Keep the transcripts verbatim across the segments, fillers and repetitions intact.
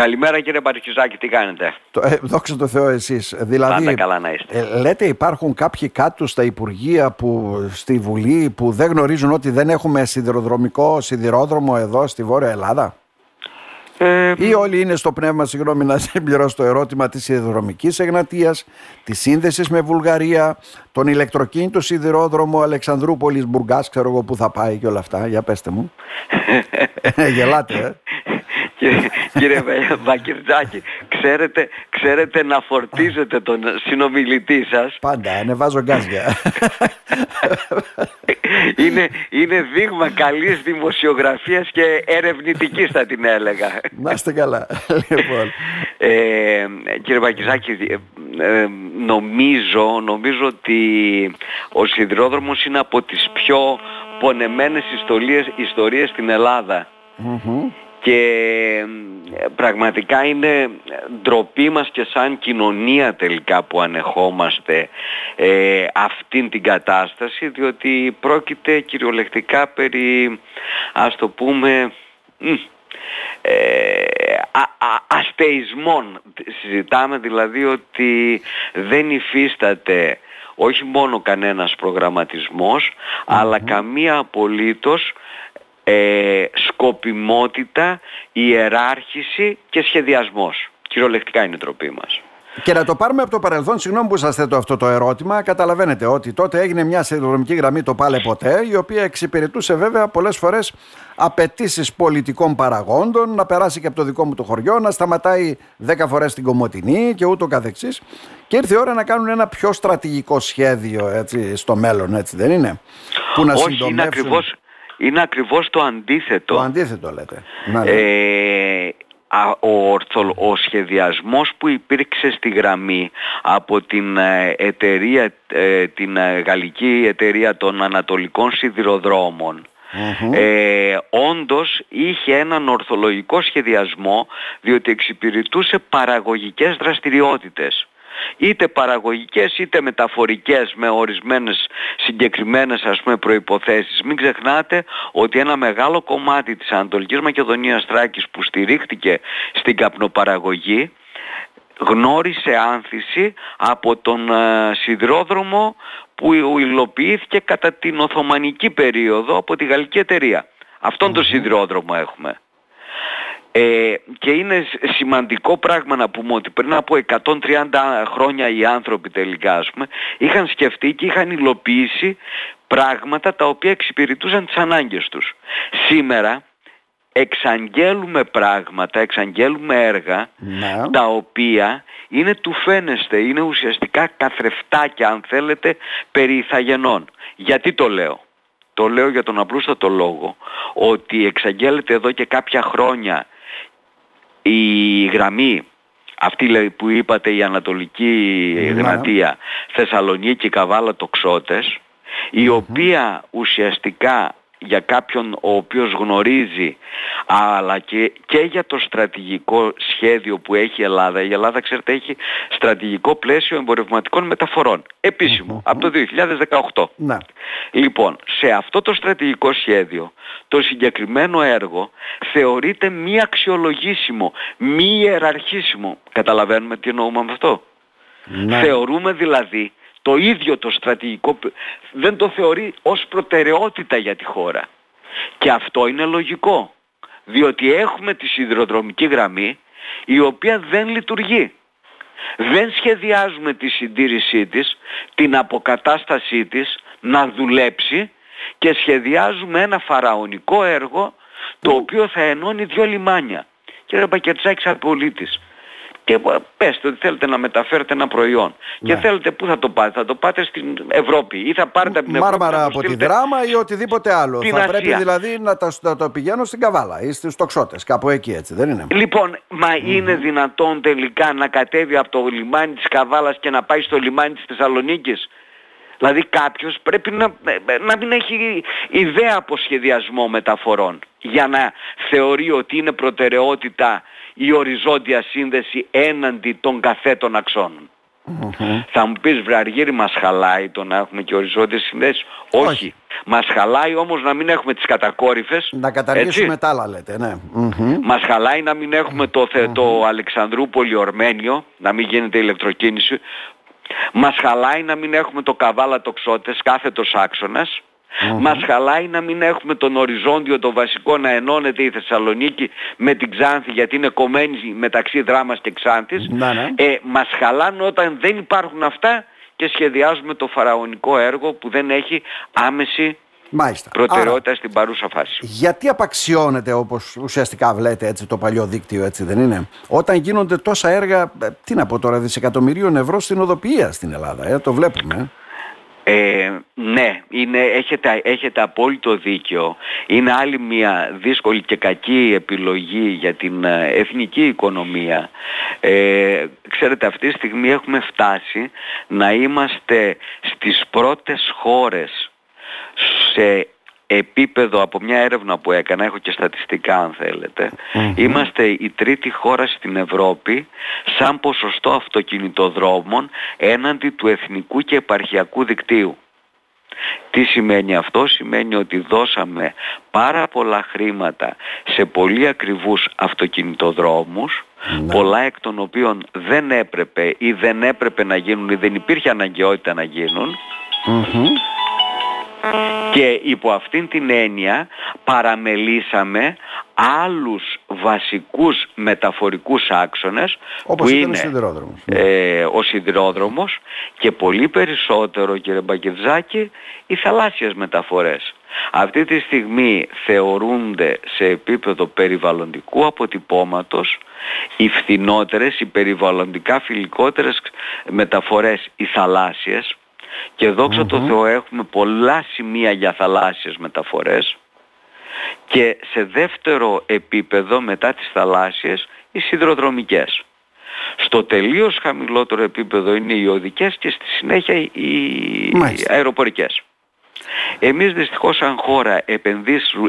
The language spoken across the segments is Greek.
Καλημέρα κύριε Παρτισάκη, τι κάνετε? Το, ε, δόξα τω Θεώ εσείς. Δηλαδή, πάντα καλά να είστε. Ε, λέτε υπάρχουν κάποιοι κάτω στα Υπουργεία, που, στη Βουλή, που δεν γνωρίζουν ότι δεν έχουμε σιδηροδρομικό σιδηρόδρομο εδώ στη Βόρεια Ελλάδα? Ε, ή όλοι είναι στο πνεύμα, συγγνώμη να συμπληρώσω το ερώτημα, της σιδηροδρομικής Εγνατίας, της σύνδεσης με Βουλγαρία, τον ηλεκτροκίνητο σιδηρόδρομο Αλεξανδρούπολης Μπουργκάς, ξέρω εγώ που θα πάει και όλα αυτά? Για πέστε μου. Γελάτε ε. Κύριε, κύριε Βακιρτζάκη, ξέρετε, ξέρετε να φορτίζετε τον συνομιλητή σας. Πάντα, ανεβάζω γκάζια. είναι, είναι δείγμα καλής δημοσιογραφίας και ερευνητικής, θα την έλεγα. Να είστε καλά. Λοιπόν. Ε, κύριε Βακιρτζάκη, ε, νομίζω, νομίζω ότι ο σιδηρόδρομος είναι από τις πιο πονεμένες ιστορίες, ιστορίες στην Ελλάδα. Mm-hmm. Και πραγματικά είναι ντροπή μας και σαν κοινωνία τελικά που ανεχόμαστε ε, αυτήν την κατάσταση, διότι πρόκειται κυριολεκτικά περί, ας το πούμε, ε, α, α, αστεϊσμών. Συζητάμε δηλαδή ότι δεν υφίσταται όχι μόνο κανένας προγραμματισμός, mm-hmm. αλλά καμία απολύτως Ε, σκοπιμότητα, ιεράρχηση και σχεδιασμός. Κυριολεκτικά είναι η τροπή μας. Και να το πάρουμε από το παρελθόν, συγγνώμη που σας θέτω αυτό το ερώτημα. Καταλαβαίνετε ότι τότε έγινε μια σιδηροδρομική γραμμή, το πάλε ποτέ, η οποία εξυπηρετούσε βέβαια πολλές φορές απαιτήσεις πολιτικών παραγόντων, να περάσει και από το δικό μου το χωριό, να σταματάει δέκα φορές στην Κομωτινή και ούτω καθεξής. Και ήρθε η ώρα να κάνουν ένα πιο στρατηγικό σχέδιο, έτσι, στο μέλλον, έτσι δεν είναι? Που να όχι, συντομεύσουν... είναι ακριβώς... Είναι ακριβώς το αντίθετο. Το αντίθετο λέτε. Ε, ο, ορθο, ο σχεδιασμός που υπήρξε στη γραμμή από την εταιρεία, την γαλλική εταιρεία των Ανατολικών Σιδηροδρόμων, mm-hmm. ε, όντως είχε έναν ορθολογικό σχεδιασμό, διότι εξυπηρετούσε παραγωγικές δραστηριότητες. Είτε παραγωγικές είτε μεταφορικές, με ορισμένες συγκεκριμένες, ας πούμε, προϋποθέσεις. Μην ξεχνάτε ότι ένα μεγάλο κομμάτι της Ανατολικής Μακεδονίας Θράκης που στηρίχτηκε στην καπνοπαραγωγή γνώρισε άνθηση από τον ε, σιδηρόδρομο που υλοποιήθηκε κατά την Οθωμανική περίοδο από τη Γαλλική εταιρεία. Αυτόν τον σιδηρόδρομο έχουμε. Ε, και είναι σημαντικό πράγμα να πούμε ότι πριν από εκατόν τριάντα χρόνια οι άνθρωποι τελικά, ας πούμε, είχαν σκεφτεί και είχαν υλοποιήσει πράγματα τα οποία εξυπηρετούσαν τις ανάγκες τους. Σήμερα εξαγγέλουμε πράγματα, εξαγγέλουμε έργα, ναι. τα οποία είναι του φαίνεστε, είναι ουσιαστικά καθρεφτάκια, αν θέλετε, περί ηθαγενών. Γιατί το λέω? Το λέω για τον απλούστατο λόγο ότι εξαγγέλλεται εδώ και κάποια χρόνια η γραμμή αυτή που είπατε, η Ανατολική Εγνατία, yeah. Θεσσαλονίκη, Καβάλα, Τοξότες, η mm-hmm. οποία ουσιαστικά για κάποιον ο οποίος γνωρίζει, αλλά και, και για το στρατηγικό σχέδιο που έχει η Ελλάδα. Η Ελλάδα, ξέρετε, έχει στρατηγικό πλαίσιο εμπορευματικών μεταφορών, επίσημο, mm-hmm. από το δύο χιλιάδες δεκαοκτώ. Να. Λοιπόν, σε αυτό το στρατηγικό σχέδιο το συγκεκριμένο έργο θεωρείται μη αξιολογήσιμο, μη ιεραρχήσιμο. Καταλαβαίνουμε τι εννοούμε με αυτό? Να. Θεωρούμε δηλαδή το ίδιο το στρατηγικό δεν το θεωρεί ως προτεραιότητα για τη χώρα. Και αυτό είναι λογικό, διότι έχουμε τη σιδηροδρομική γραμμή η οποία δεν λειτουργεί. Δεν σχεδιάζουμε τη συντήρησή της, την αποκατάστασή της να δουλέψει, και σχεδιάζουμε ένα φαραωνικό έργο το οποίο θα ενώνει δύο λιμάνια. Κύριε Πακετσάκης Αρπολίτης, και πέστε ότι θέλετε να μεταφέρετε ένα προϊόν. Ναι. Και θέλετε πού θα το πάτε? Θα το πάτε στην Ευρώπη ή θα πάρετε από την Ευρώπη? Μάρμαρα από την Δράμα ή οτιδήποτε άλλο. Θα Ασία. Πρέπει δηλαδή να, τα, να το πηγαίνω στην Καβάλα ή στους Τοξότες, κάπου εκεί, έτσι δεν είναι? Λοιπόν, μα mm-hmm. είναι δυνατόν τελικά να κατέβει από το λιμάνι της Καβάλας και να πάει στο λιμάνι της Θεσσαλονίκης? Δηλαδή κάποιος πρέπει να, να μην έχει ιδέα από σχεδιασμό μεταφορών για να θεωρεί ότι είναι προτεραιότητα η οριζόντια σύνδεση έναντι των καθέτων αξώνων. Mm-hmm. Θα μου πεις, βρε Αργύρη, μας χαλάει το να έχουμε και οριζόντιες συνδέσεις? Όχι. Όχι. Μας χαλάει όμως να μην έχουμε τις κατακόρυφες. Να καταργήσουμε τα άλλα, λέτε, ναι. Mm-hmm. Μας χαλάει να μην έχουμε το, θε, mm-hmm. το Αλεξανδρούπολη Ορμένιο, να μην γίνεται ηλεκτροκίνηση. Μας χαλάει να μην έχουμε το Καβάλα Τοξότες, κάθετος άξονας. Mm-hmm. Μας χαλάει να μην έχουμε τον οριζόντιο, το βασικό, να ενώνεται η Θεσσαλονίκη με την Ξάνθη, γιατί είναι κομμένη μεταξύ Δράμας και Ξάνθης. Mm-hmm. ε, Μας χαλάνε όταν δεν υπάρχουν αυτά και σχεδιάζουμε το φαραωνικό έργο που δεν έχει άμεση Μάλιστα. προτεραιότητα. Άρα, στην παρούσα φάση, γιατί απαξιώνεται, όπως ουσιαστικά βλέπετε, έτσι, το παλιό δίκτυο, έτσι δεν είναι? Όταν γίνονται τόσα έργα, τι να πω τώρα, δισεκατομμυρίων ευρώ στην οδοποιία στην Ελλάδα, ε, το βλέπουμε. Ε, ναι, είναι, έχετε, έχετε απόλυτο δίκιο. Είναι άλλη μια δύσκολη και κακή επιλογή για την εθνική οικονομία. Ε, ξέρετε, αυτή τη στιγμή έχουμε φτάσει να είμαστε στις πρώτες χώρες σε επίπεδο, από μια έρευνα που έκανα, έχω και στατιστικά αν θέλετε, mm-hmm. είμαστε η τρίτη χώρα στην Ευρώπη σαν ποσοστό αυτοκινητοδρόμων έναντι του εθνικού και επαρχιακού δικτύου. Τι σημαίνει αυτό? Σημαίνει ότι δώσαμε πάρα πολλά χρήματα σε πολύ ακριβούς αυτοκινητοδρόμους, mm-hmm. πολλά εκ των οποίων δεν έπρεπε ή δεν έπρεπε να γίνουν ή δεν υπήρχε αναγκαιότητα να γίνουν. Mm-hmm. Και υπό αυτήν την έννοια παραμελήσαμε άλλους βασικούς μεταφορικούς άξονες, όπως που είναι ο σιδηρόδρομος. Ε, ο σιδηρόδρομος και πολύ περισσότερο, κύριε Μπακετσάκη, οι θαλάσσιες μεταφορές. Αυτή τη στιγμή θεωρούνται σε επίπεδο περιβαλλοντικού αποτυπώματος οι φθηνότερες, οι περιβαλλοντικά φιλικότερες μεταφορές, οι θαλάσσιες. Και δόξα mm-hmm. τω Θεώ έχουμε πολλά σημεία για θαλάσσιες μεταφορές. Και σε δεύτερο επίπεδο μετά τις θαλάσσιες, οι σιδηροδρομικές. Στο τελείως χαμηλότερο επίπεδο είναι οι οδικές και στη συνέχεια οι, οι αεροπορικές. Εμείς δυστυχώς σαν χώρα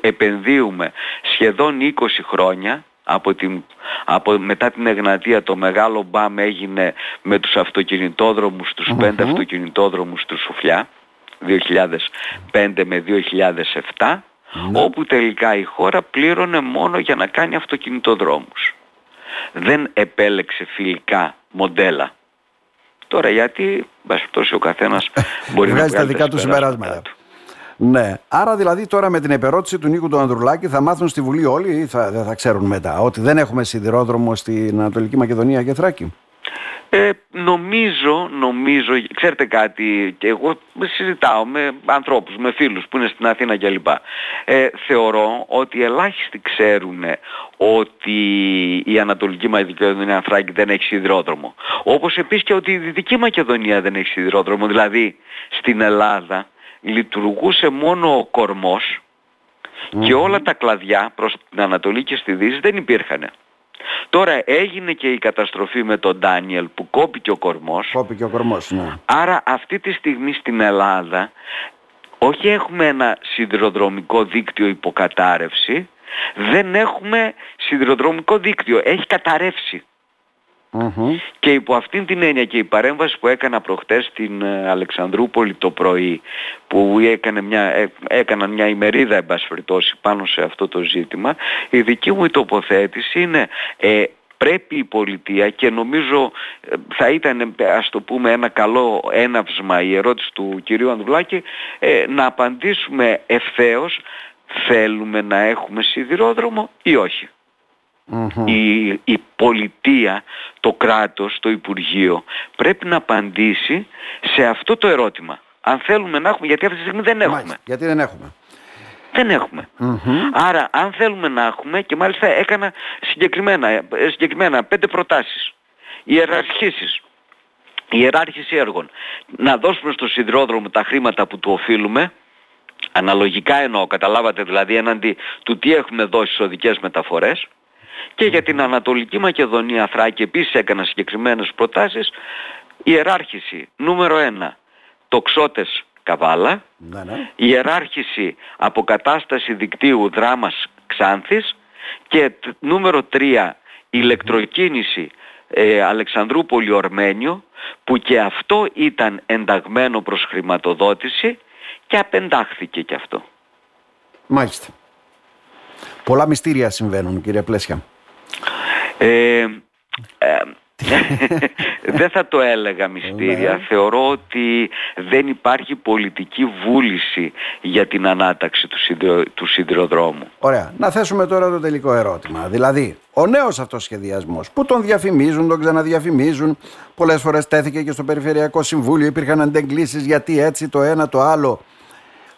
επενδύουμε σχεδόν είκοσι χρόνια. Από την, από, μετά την Εγνατία το μεγάλο μπαμ έγινε με τους αυτοκινητόδρομους, τους mm-hmm. πέντε αυτοκινητόδρομους του Σουφλιά δύο χιλιάδες πέντε με δύο χιλιάδες επτά, mm-hmm. όπου τελικά η χώρα πλήρωνε μόνο για να κάνει αυτοκινητοδρόμους. Δεν επέλεξε φιλικά μοντέλα. Τώρα γιατί, μπασχετός, ο καθένας μπορεί να βγάζει τα δικά του συμπεράσματα. Ναι, άρα δηλαδή τώρα με την επερώτηση του Νίκου του Ανδρουλάκη θα μάθουν στη Βουλή όλοι ή θα, θα ξέρουν μετά ότι δεν έχουμε σιδηρόδρομο στην Ανατολική Μακεδονία και Θράκη? Ε, νομίζω, νομίζω, ξέρετε κάτι, και εγώ συζητάω με ανθρώπους, με φίλους που είναι στην Αθήνα κλπ. Ε, θεωρώ ότι ελάχιστοι ξέρουν ότι η Ανατολική Μακεδονία Θράκη δεν έχει σιδηρόδρομο. Όπως επίσης και ότι η Δυτική Μακεδονία δεν έχει σιδηρόδρομο, δηλαδή στην Ελλάδα λειτουργούσε μόνο ο κορμός mm-hmm. και όλα τα κλαδιά προς την Ανατολή και στη Δύση δεν υπήρχαν. Τώρα έγινε και η καταστροφή με τον Ντάνιελ που κόπηκε ο κορμός. Κόπηκε ο κορμός, ναι. Άρα αυτή τη στιγμή στην Ελλάδα όχι έχουμε ένα σιδηροδρομικό δίκτυο υποκατάρρευση, δεν έχουμε σιδηροδρομικό δίκτυο, έχει καταρρεύσει. Mm-hmm. Και υπό αυτήν την έννοια και η παρέμβαση που έκανα προχτές στην Αλεξανδρούπολη το πρωί, που έκανε μια, έκανα μια ημερίδα εν πάση περιπτώσει πάνω σε αυτό το ζήτημα, η δική μου τοποθέτηση είναι ε, πρέπει η πολιτεία, και νομίζω θα ήταν, ας το πούμε, ένα καλό έναυσμα η ερώτηση του κυρίου Ανδρουλάκη, ε, να απαντήσουμε ευθέως, θέλουμε να έχουμε σιδηρόδρομο ή όχι. Mm-hmm. Η, η πολιτεία, το κράτος, το Υπουργείο πρέπει να απαντήσει σε αυτό το ερώτημα. Αν θέλουμε να έχουμε, γιατί αυτή τη στιγμή δεν έχουμε. Μάλιστα, γιατί δεν έχουμε. Δεν έχουμε. Mm-hmm. Άρα αν θέλουμε να έχουμε, και μάλιστα έκανα συγκεκριμένα, συγκεκριμένα πέντε προτάσεις. Ιεραρχήσεις. Ιεράρχηση έργων. Να δώσουμε στο σιδηρόδρομο τα χρήματα που του οφείλουμε. Αναλογικά εννοώ, καταλάβατε, δηλαδή έναντι του τι έχουμε δώσει στις οδικές μεταφορές. Και για την Ανατολική Μακεδονία Θράκη επίσης έκανα συγκεκριμένες προτάσεις. Ιεράρχηση νούμερο ένα, Τοξότες Καβάλα. Ναι, ναι. Ιεράρχηση αποκατάσταση δικτύου Δράμας Ξάνθης. Και νούμερο τρία, ηλεκτροκίνηση ε, Αλεξανδρούπολη Ορμένιο, που και αυτό ήταν ενταγμένο προς χρηματοδότηση και απεντάχθηκε και αυτό. Μάλιστα. Πολλά μυστήρια συμβαίνουν, κύριε Πλέσια. Ε, ε, δεν θα το έλεγα μυστήρια. Θεωρώ ότι δεν υπάρχει πολιτική βούληση για την ανάταξη του, σιδηρο, του σιδηροδρόμου. Ωραία. Να θέσουμε τώρα το τελικό ερώτημα. Δηλαδή, ο νέος αυτός σχεδιασμός που τον διαφημίζουν, τον ξαναδιαφημίζουν, πολλές φορές τέθηκε και στο Περιφερειακό Συμβούλιο, υπήρχαν αντεγκλήσεις γιατί έτσι το ένα το άλλο.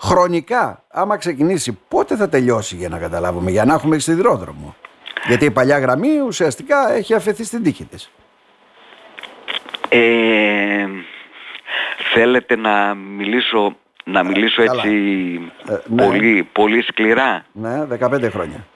Χρονικά, άμα ξεκινήσει, πότε θα τελειώσει, για να καταλάβουμε, για να έχουμε σιδηρόδρομο? Γιατί η παλιά γραμμή ουσιαστικά έχει αφαιθεί στην τύχη της. Ε, θέλετε να μιλήσω, να μιλήσω ε, έτσι ε, ναι. πολύ, πολύ σκληρά? Ναι, δεκαπέντε χρόνια.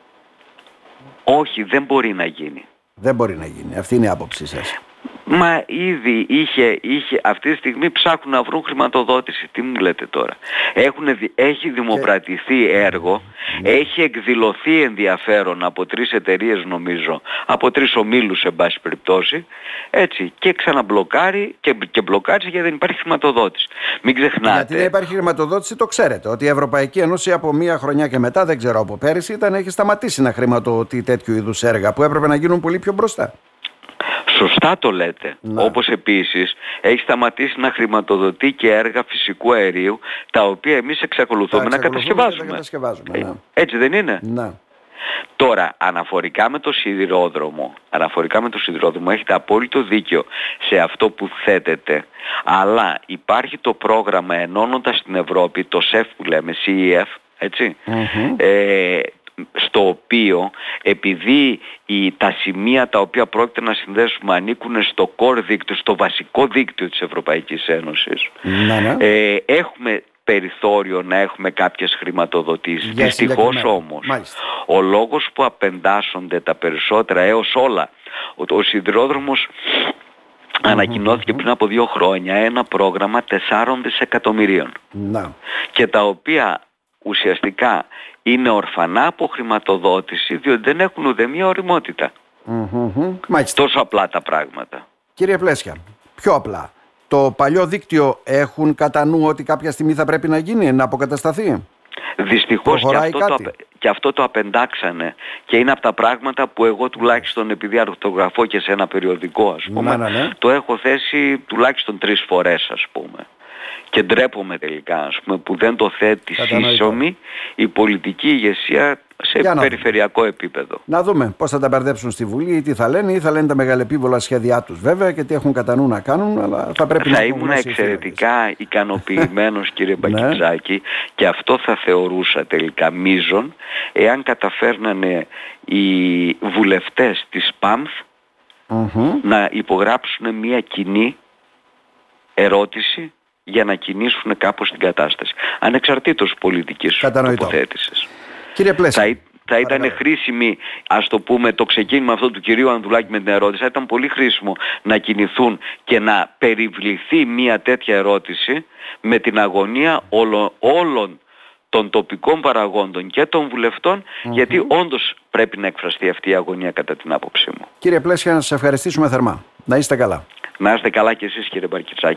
Όχι, δεν μπορεί να γίνει. Δεν μπορεί να γίνει. Αυτή είναι η άποψή σας? Μα ήδη είχε, είχε αυτή τη στιγμή ψάχνουν να βρουν χρηματοδότηση. Τι μου λέτε τώρα? Έχουν, έχει δημοπρατηθεί έργο, ναι. Έχει εκδηλωθεί ενδιαφέρον από τρεις εταιρείες, νομίζω, από τρεις ομίλους σε πάση περιπτώσει, έτσι, και ξαναμπλοκάρει και, και μπλοκάρει γιατί δεν υπάρχει χρηματοδότηση. Μην ξεχνάτε. Γιατί δεν υπάρχει χρηματοδότηση, το ξέρετε, ότι η Ευρωπαϊκή Ένωση από μία χρονιά και μετά, δεν ξέρω από πέρυσι, ήταν, έχει σταματήσει να χρηματοδοτεί τέτοιου είδους έργα που έπρεπε να γίνουν πολύ πιο μπροστά. Σωστά το λέτε. Ναι. Όπως επίσης έχει σταματήσει να χρηματοδοτεί και έργα φυσικού αερίου, τα οποία εμείς εξακολουθούμε να κατασκευάζουμε. κατασκευάζουμε ναι. Έτσι δεν είναι? Ναι. Τώρα, αναφορικά με το σιδηρόδρομο, αναφορικά με το σιδηρόδρομο έχετε απόλυτο δίκιο σε αυτό που θέτετε, αλλά υπάρχει το πρόγραμμα Ενώνοντας την Ευρώπη, το σι ι εφ που λέμε, σι ι εφ, έτσι, mm-hmm. ε, στο οποίο, επειδή η, τα σημεία τα οποία πρόκειται να συνδέσουμε ανήκουν στο core δίκτυο, στο βασικό δίκτυο της Ευρωπαϊκής Ένωσης, να, ναι. ε, έχουμε περιθώριο να έχουμε κάποιες χρηματοδοτήσεις. Yes, δυστυχώς όμως, μάλιστα. ο λόγος που απεντάσσονται τα περισσότερα έως όλα, ο, ο σιδηρόδρομος mm-hmm. ανακοινώθηκε mm-hmm. πριν από δύο χρόνια ένα πρόγραμμα τεσσάρων δισεκατομμυρίων, να. και τα οποία ουσιαστικά είναι ορφανά από χρηματοδότηση, διότι δεν έχουν ούτε μία ωριμότητα. Mm-hmm. Τόσο απλά τα πράγματα. Κύριε Πλέσια, πιο απλά. Το παλιό δίκτυο έχουν κατά νου ότι κάποια στιγμή θα πρέπει να γίνει, να αποκατασταθεί? Δυστυχώς και αυτό, το, και αυτό το απεντάξανε, και είναι από τα πράγματα που εγώ, τουλάχιστον επειδή αρθρογραφώ και σε ένα περιοδικό, ας πούμε, να, ναι. το έχω θέσει τουλάχιστον τρεις φορές, ας πούμε. Και ντρέπομαι τελικά, ας πούμε, που δεν το θέτει σύσσωμη η πολιτική ηγεσία σε Για περιφερειακό επίπεδο. Να δούμε πώς θα τα μπερδέψουν στη Βουλή ή τι θα λένε, ή θα λένε τα μεγαλεπίβολα σχέδιά τους βέβαια και τι έχουν κατά νου να κάνουν, αλλά θα πρέπει θα να ήμουν εξαιρετικά ικανοποιημένος, κύριε Πακετσάκη, και αυτό θα θεωρούσα τελικά μείζον, εάν καταφέρνανε οι βουλευτές της ΠΑΜΦ mm-hmm. να υπογράψουν μια κοινή ερώτηση για να κινήσουν κάπως την κατάσταση, ανεξαρτήτως πολιτικής Κατανοητό. τοποθέτησης. Κύριε Πλέσια, θα, θα ήταν χρήσιμη, ας το πούμε, το ξεκίνημα αυτό του κυρίου Ανδρουλάκη με την ερώτηση, θα ήταν πολύ χρήσιμο να κινηθούν και να περιβληθεί μια τέτοια ερώτηση με την αγωνία όλων, όλων των τοπικών παραγόντων και των βουλευτών, mm-hmm. γιατί όντως πρέπει να εκφραστεί αυτή η αγωνία κατά την άποψή μου. Κύριε Πλέσια, να σας ευχαριστήσουμε θερμά. Να είστε καλά. Να είστε καλά και εσείς, κύριε Πακετσάκη.